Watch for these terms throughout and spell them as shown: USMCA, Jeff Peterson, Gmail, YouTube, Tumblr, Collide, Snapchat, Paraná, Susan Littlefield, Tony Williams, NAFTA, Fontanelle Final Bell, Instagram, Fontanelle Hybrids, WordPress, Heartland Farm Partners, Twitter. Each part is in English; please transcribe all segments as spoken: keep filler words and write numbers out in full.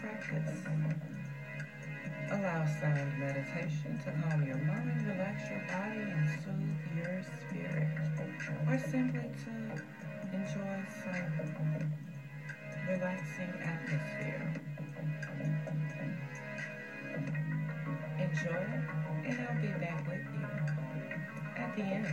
Practice. Allow sound meditation to calm your mind, relax your body, and soothe your spirit, or simply to enjoy some relaxing atmosphere. Enjoy it, and I'll be back with you at the end.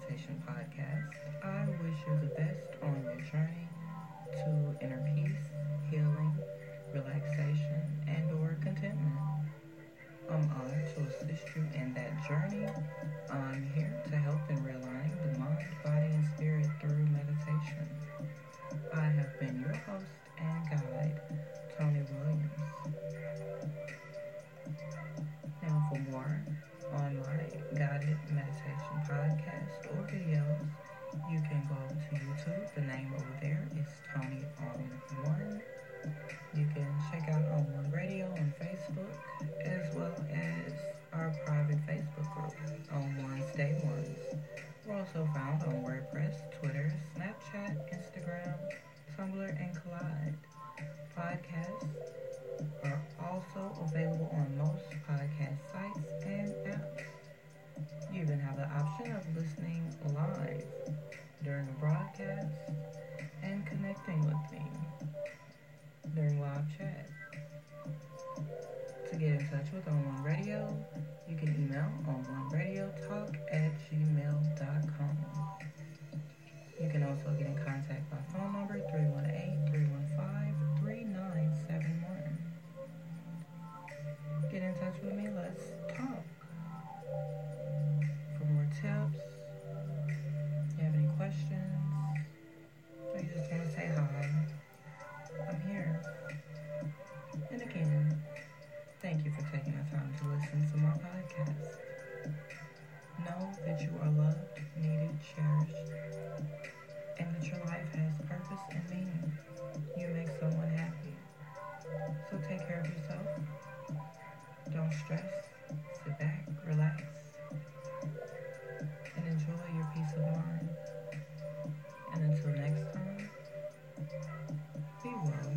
Meditation Podcast. I wish you the best on your journey to inner peace, healing, relaxation, and or contentment. I'm honored to assist you in that journey. I'm here to help in realigning the mind, body, and spirit through meditation. I have been your host and guide, Tony Williams. Now for more on my guided meditation podcast or videos, you can go to YouTube. The name over there is Tony on One. You can check out On One Radio on Facebook, as well as our private Facebook group, On One's Day Ones. We're also found on WordPress, Twitter, Snapchat, Instagram, Tumblr, and Collide. Podcasts are also available on most podcast sites and apps. You even have the option of listening live during the broadcast and connecting with me during live chat. To get in touch with On One Radio, you can email on one radio talk at gmail dot com. You can also get in contact by phone number three one eight, three one five, three nine seven one. Get in touch with me, let's talk. For more tips, if you have any questions, or you just want to say hi, I'm here. And again, thank you for taking the time to listen to my podcast. Know that you are loved, needed, cherished, and that your life has purpose and meaning. You make someone happy. So take care of yourself. Don't stress. Sit back, relax, and enjoy your peace of mind. And until next time, be well.